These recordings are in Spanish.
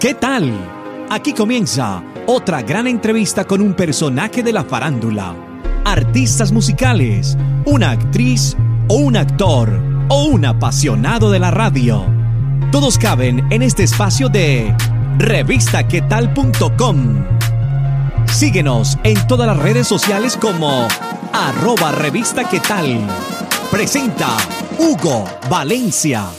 ¿Qué tal? Aquí comienza otra gran entrevista con un personaje de la farándula, artistas musicales, una actriz o un actor o un apasionado de la radio. Todos caben en este espacio de RevistaQuéTal.com. Síguenos en todas las redes sociales como @RevistaQuéTal. Presenta Hugo Valencia.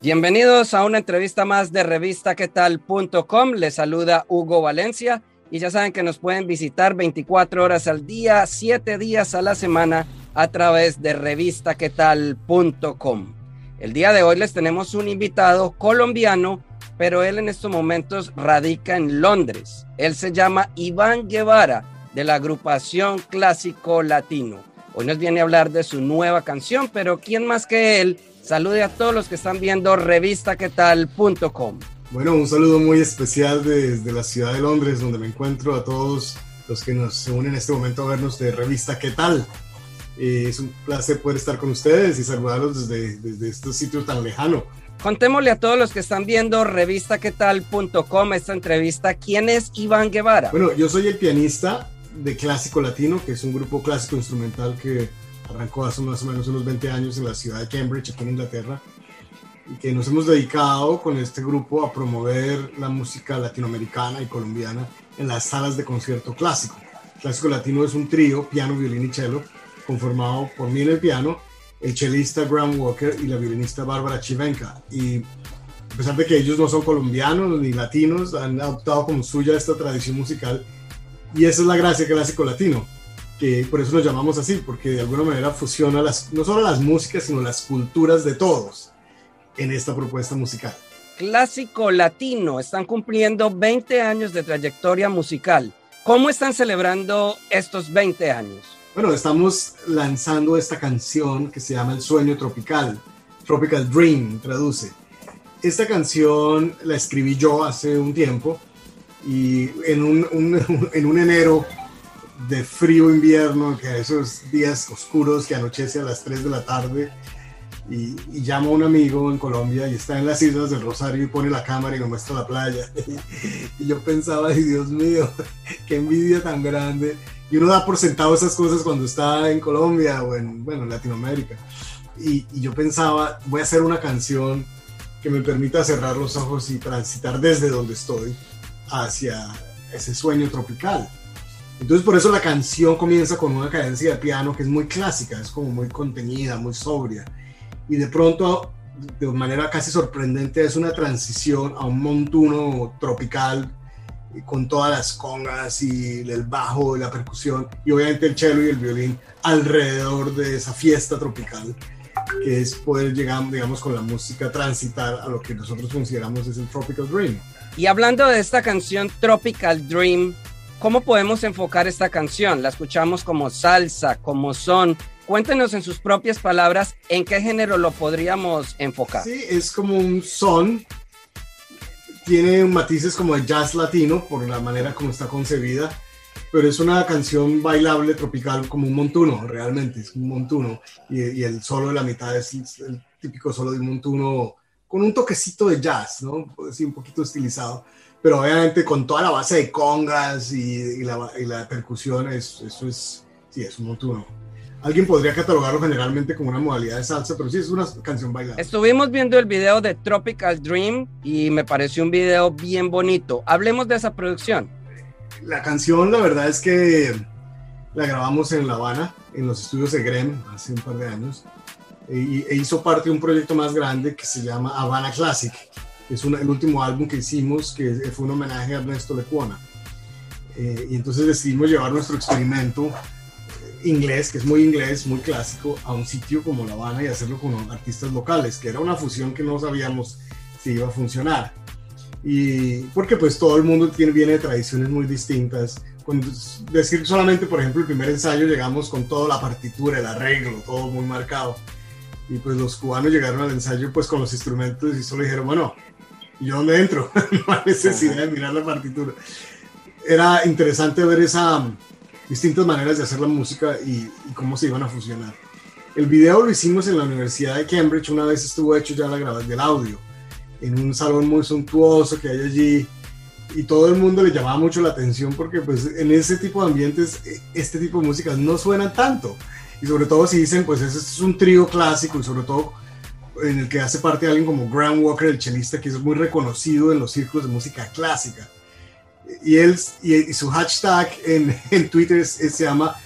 Bienvenidos a una entrevista más de RevistaQuéTal.com. Les saluda Hugo Valencia y ya saben que nos pueden visitar 24 horas al día, 7 días a la semana a través de RevistaQuéTal.com. El día de hoy les tenemos un invitado colombiano, pero él en estos momentos radica en Londres. Él se llama Iván Guevara, de la agrupación Clásico Latino. Hoy nos viene a hablar de su nueva canción, pero ¿quién más que él? Salude a todos los que están viendo RevistaQuéTal.com. Bueno, un saludo muy especial desde la ciudad de Londres, donde me encuentro, a todos los que nos unen en este momento a vernos de Revista Qué Tal. Es un placer poder estar con ustedes y saludarlos desde este sitio tan lejano. Contémosle a todos los que están viendo RevistaQuéTal.com esta entrevista. ¿Quién es Iván Guevara? Bueno, yo soy el pianista de Clásico Latino, que es un grupo clásico instrumental que arrancó hace más o menos unos 20 años en la ciudad de Cambridge, aquí en Inglaterra, y que nos hemos dedicado con este grupo a promover la música latinoamericana y colombiana en las salas de concierto clásico. Clásico Latino es un trío, piano, violín y cello, conformado por mí en el piano, el chelista Graham Walker y la violinista Bárbara Chivenka. Y a pesar de que ellos no son colombianos ni latinos, han adoptado como suya esta tradición musical, y esa es la gracia de Clásico Latino, que por eso nos llamamos así, porque de alguna manera fusiona no solo las músicas, sino las culturas de todos en esta propuesta musical. Clásico Latino, están cumpliendo 20 años de trayectoria musical. ¿Cómo están celebrando estos 20 años? Bueno, estamos lanzando esta canción que se llama El Sueño Tropical, Tropical Dream, traduce. Esta canción la escribí yo hace un tiempo, y en un enero de frío invierno, que esos días oscuros que anochece a las 3 de la tarde, y llama a un amigo en Colombia y está en las Islas del Rosario y pone la cámara y nos muestra la playa. Y yo pensaba, ay Dios mío, qué envidia tan grande. Y uno da por sentado esas cosas cuando está en Colombia o en Latinoamérica. Y yo pensaba, voy a hacer una canción que me permita cerrar los ojos y transitar desde donde estoy hacia ese sueño tropical. Entonces por eso la canción comienza con una cadencia de piano que es muy clásica, es como muy contenida, muy sobria. Y de pronto, de manera casi sorprendente, es una transición a un montuno tropical con todas las congas y el bajo y la percusión, y obviamente el cello y el violín alrededor de esa fiesta tropical, que es poder llegar, digamos, con la música, transitar a lo que nosotros consideramos es el Tropical Dream. Y hablando de esta canción Tropical Dream, ¿cómo podemos enfocar esta canción? La escuchamos como salsa, como son. Cuéntenos en sus propias palabras en qué género lo podríamos enfocar. Sí, es como un son. Tiene matices como el jazz latino por la manera como está concebida, pero es una canción bailable tropical como un montuno, realmente es un montuno. Y el solo de la mitad es el típico solo de un montuno con un toquecito de jazz, ¿no? Así un poquito estilizado, pero obviamente con toda la base de congas y la percusión, eso es un montuno. Alguien podría catalogarlo generalmente como una modalidad de salsa, pero sí es una canción bailable. Estuvimos viendo el video de Tropical Dream y me pareció un video bien bonito. Hablemos de esa producción. La canción, la verdad es que la grabamos en La Habana, en los estudios Egrem, hace un par de años, e hizo parte de un proyecto más grande que se llama Havana Classic. Es el último álbum que hicimos, que fue un homenaje a Ernesto Lecuona. Y entonces decidimos llevar nuestro experimento inglés, que es muy inglés, muy clásico, a un sitio como La Habana y hacerlo con artistas locales, que era una fusión que no sabíamos si iba a funcionar. Y porque pues todo el mundo viene de tradiciones muy distintas. Con decir solamente, por ejemplo, el primer ensayo llegamos con toda la partitura, el arreglo, todo muy marcado. Y pues los cubanos llegaron al ensayo pues con los instrumentos y solo dijeron, bueno, ¿y yo dónde entro? No hay necesidad de mirar la partitura. era interesante ver esas distintas maneras de hacer la música y cómo se iban a fusionar. El video lo hicimos en la Universidad de Cambridge, una vez estuvo hecho ya la grabación del audio, en un salón muy suntuoso que hay allí, y todo el mundo le llamaba mucho la atención porque pues en ese tipo de ambientes este tipo de músicas no suenan tanto, y sobre todo si dicen pues ese es un trío clásico, y sobre todo en el que hace parte alguien como Graham Walker, el chelista, que es muy reconocido en los círculos de música clásica, y él y su hashtag en Twitter se llama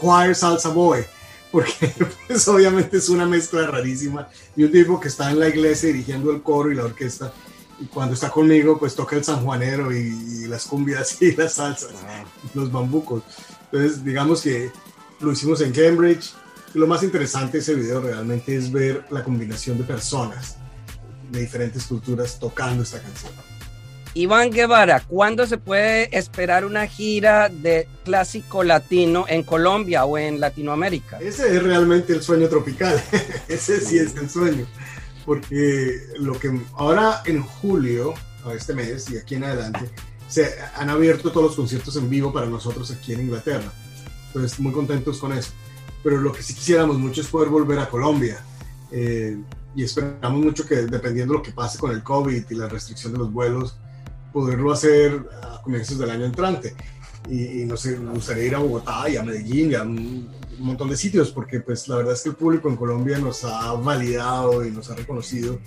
Choir Salsa Boy, porque pues obviamente es una mezcla rarísima, y un tipo que está en la iglesia dirigiendo el coro y la orquesta, y cuando está conmigo pues toca el sanjuanero y las cumbias y las salsas, los bambucos. Entonces digamos que lo hicimos en Cambridge, y lo más interesante de ese video realmente es ver la combinación de personas de diferentes culturas tocando esta canción. Iván Guevara, ¿cuándo se puede esperar una gira de Clásico Latino en Colombia o en Latinoamérica? Ese es realmente el sueño tropical, ese sí es el sueño, porque lo que ahora en julio, este mes y aquí en adelante, se han abierto todos los conciertos en vivo para nosotros aquí en Inglaterra, entonces muy contentos con eso, pero lo que sí quisiéramos mucho es poder volver a Colombia, y esperamos mucho que dependiendo de lo que pase con el COVID y la restricción de los vuelos, poderlo hacer a comienzos del año entrante, y no sé, me gustaría ir a Bogotá y a Medellín y a un montón de sitios, porque pues la verdad es que el público en Colombia nos ha validado y nos ha reconocido,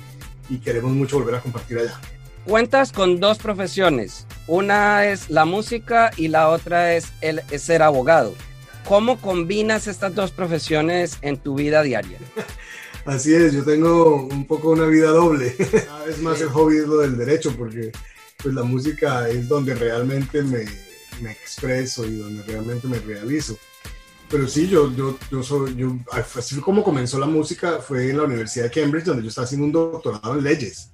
y queremos mucho volver a compartir allá. Cuentas con dos profesiones, una es la música y la otra es el ser abogado. ¿Cómo combinas estas dos profesiones en tu vida diaria? Así es, yo tengo un poco una vida doble, cada vez más el hobby es lo del derecho, porque pues la música es donde realmente me expreso y donde realmente me realizo. Pero sí, yo así como comenzó la música fue en la Universidad de Cambridge, donde yo estaba haciendo un doctorado en leyes.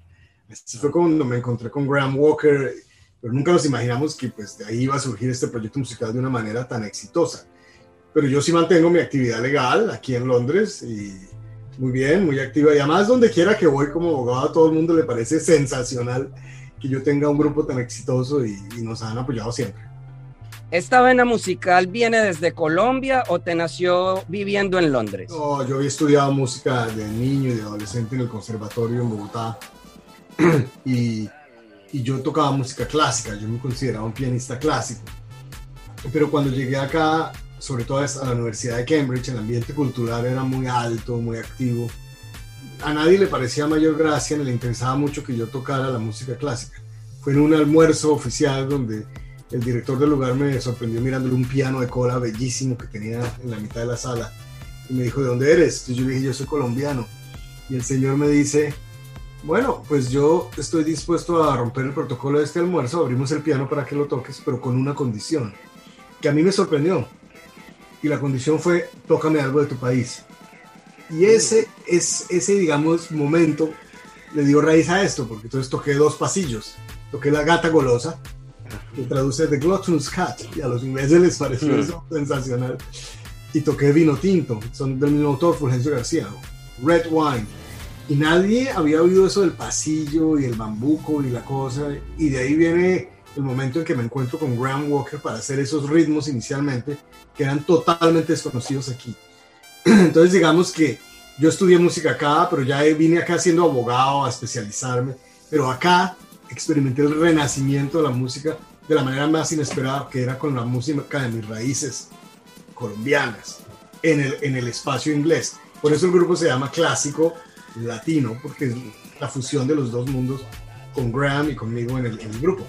Así fue cuando me encontré con Graham Walker, pero nunca nos imaginamos que pues de ahí iba a surgir este proyecto musical de una manera tan exitosa. Pero yo sí mantengo mi actividad legal aquí en Londres, y muy bien, muy activa. Y además, donde quiera que voy como abogado, a todo el mundo le parece sensacional que yo tenga un grupo tan exitoso, y nos han apoyado siempre. ¿Esta vena musical viene desde Colombia o te nació viviendo en Londres? No, yo había estudiado música de niño y de adolescente en el conservatorio en Bogotá, y yo tocaba música clásica, yo me consideraba un pianista clásico, pero cuando llegué acá, sobre todo a la Universidad de Cambridge, el ambiente cultural era muy alto, muy activo. A nadie le parecía mayor gracia, ni le interesaba mucho que yo tocara la música clásica. Fue en un almuerzo oficial donde el director del lugar me sorprendió mirándole un piano de cola bellísimo que tenía en la mitad de la sala. Y me dijo, ¿de dónde eres? Y yo le dije, yo soy colombiano. Y el señor me dice, bueno, pues yo estoy dispuesto a romper el protocolo de este almuerzo, abrimos el piano para que lo toques, pero con una condición, que a mí me sorprendió. Y la condición fue, tócame algo de tu país. Y ese, digamos, momento le dio raíz a esto, porque entonces toqué dos pasillos. Toqué La Gata Golosa, que traduce The Glutton's Cat, y a los ingleses les pareció eso sensacional. Y toqué Vino Tinto, son del mismo autor, Fulgencio García, Red Wine. Y nadie había oído eso del pasillo y el bambuco y la cosa. Y de ahí viene el momento en que me encuentro con Graham Walker para hacer esos ritmos inicialmente, que eran totalmente desconocidos aquí. Entonces digamos que yo estudié música acá, pero ya vine acá siendo abogado a especializarme, pero acá experimenté el renacimiento de la música de la manera más inesperada, que era con la música de mis raíces colombianas en el espacio inglés. Por eso el grupo se llama Clásico Latino, porque es la fusión de los dos mundos, con Graham y conmigo en el grupo.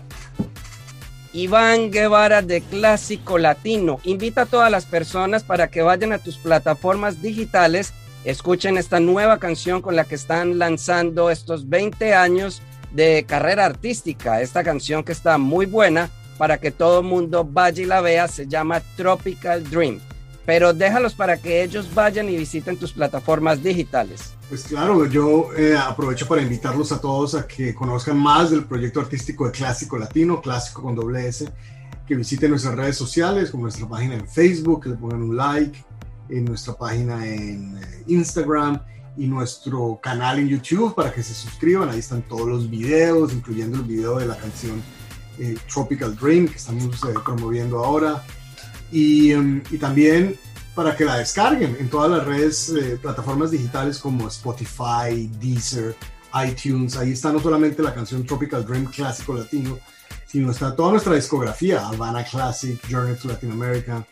Iván Guevara de Clásico Latino invita a todas las personas para que vayan a tus plataformas digitales, escuchen esta nueva canción con la que están lanzando estos 20 años de carrera artística, esta canción que está muy buena para que todo mundo vaya y la vea, se llama Tropical Dream, pero déjalos para que ellos vayan y visiten tus plataformas digitales. Pues claro, yo aprovecho para invitarlos a todos a que conozcan más del proyecto artístico de Clásico Latino, Clásico con doble S, que visiten nuestras redes sociales, como nuestra página en Facebook, que le pongan un like, en nuestra página en Instagram y nuestro canal en YouTube para que se suscriban, ahí están todos los videos, incluyendo el video de la canción Tropical Dream, que estamos promoviendo ahora, y también para que la descarguen en todas las redes, plataformas digitales como Spotify, Deezer, iTunes. Ahí está no solamente la canción Tropical Dream Clásico Latino, sino está toda nuestra discografía, Havana Classic, Journey to Latin America,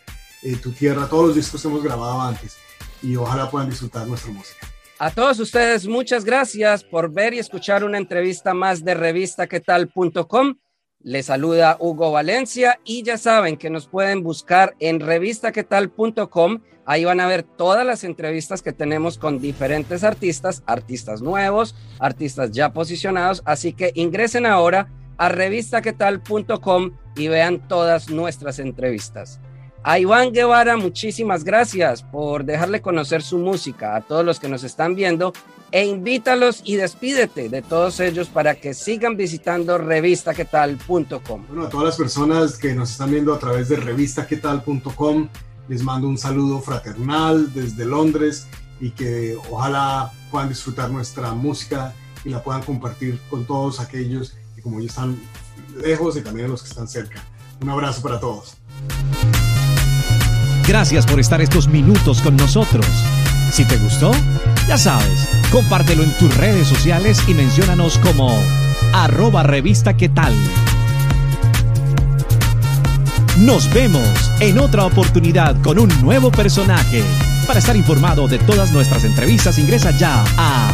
Tu Tierra, todos los discos que hemos grabado antes, y ojalá puedan disfrutar nuestra música. A todos ustedes, muchas gracias por ver y escuchar una entrevista más de RevistaQuéTal.com. Les saluda Hugo Valencia, y ya saben que nos pueden buscar en RevistaQuéTal.com. Ahí van a ver todas las entrevistas que tenemos con diferentes artistas, artistas nuevos, artistas ya posicionados. Así que ingresen ahora a RevistaQuéTal.com y vean todas nuestras entrevistas. A Iván Guevara, muchísimas gracias por dejarle conocer su música a todos los que nos están viendo, e invítalos y despídete de todos ellos para que sigan visitando RevistaQuéTal.com. Bueno, a todas las personas que nos están viendo a través de RevistaQuéTal.com, les mando un saludo fraternal desde Londres, y que ojalá puedan disfrutar nuestra música y la puedan compartir con todos aquellos que, como yo, están lejos, y también a los que están cerca. Un abrazo para todos. Gracias por estar estos minutos con nosotros. Si te gustó, ya sabes, compártelo en tus redes sociales y menciónanos como @RevistaQuéTal. Nos vemos en otra oportunidad con un nuevo personaje. Para estar informado de todas nuestras entrevistas, ingresa ya a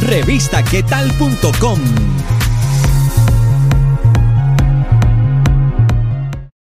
RevistaQuéTal.com.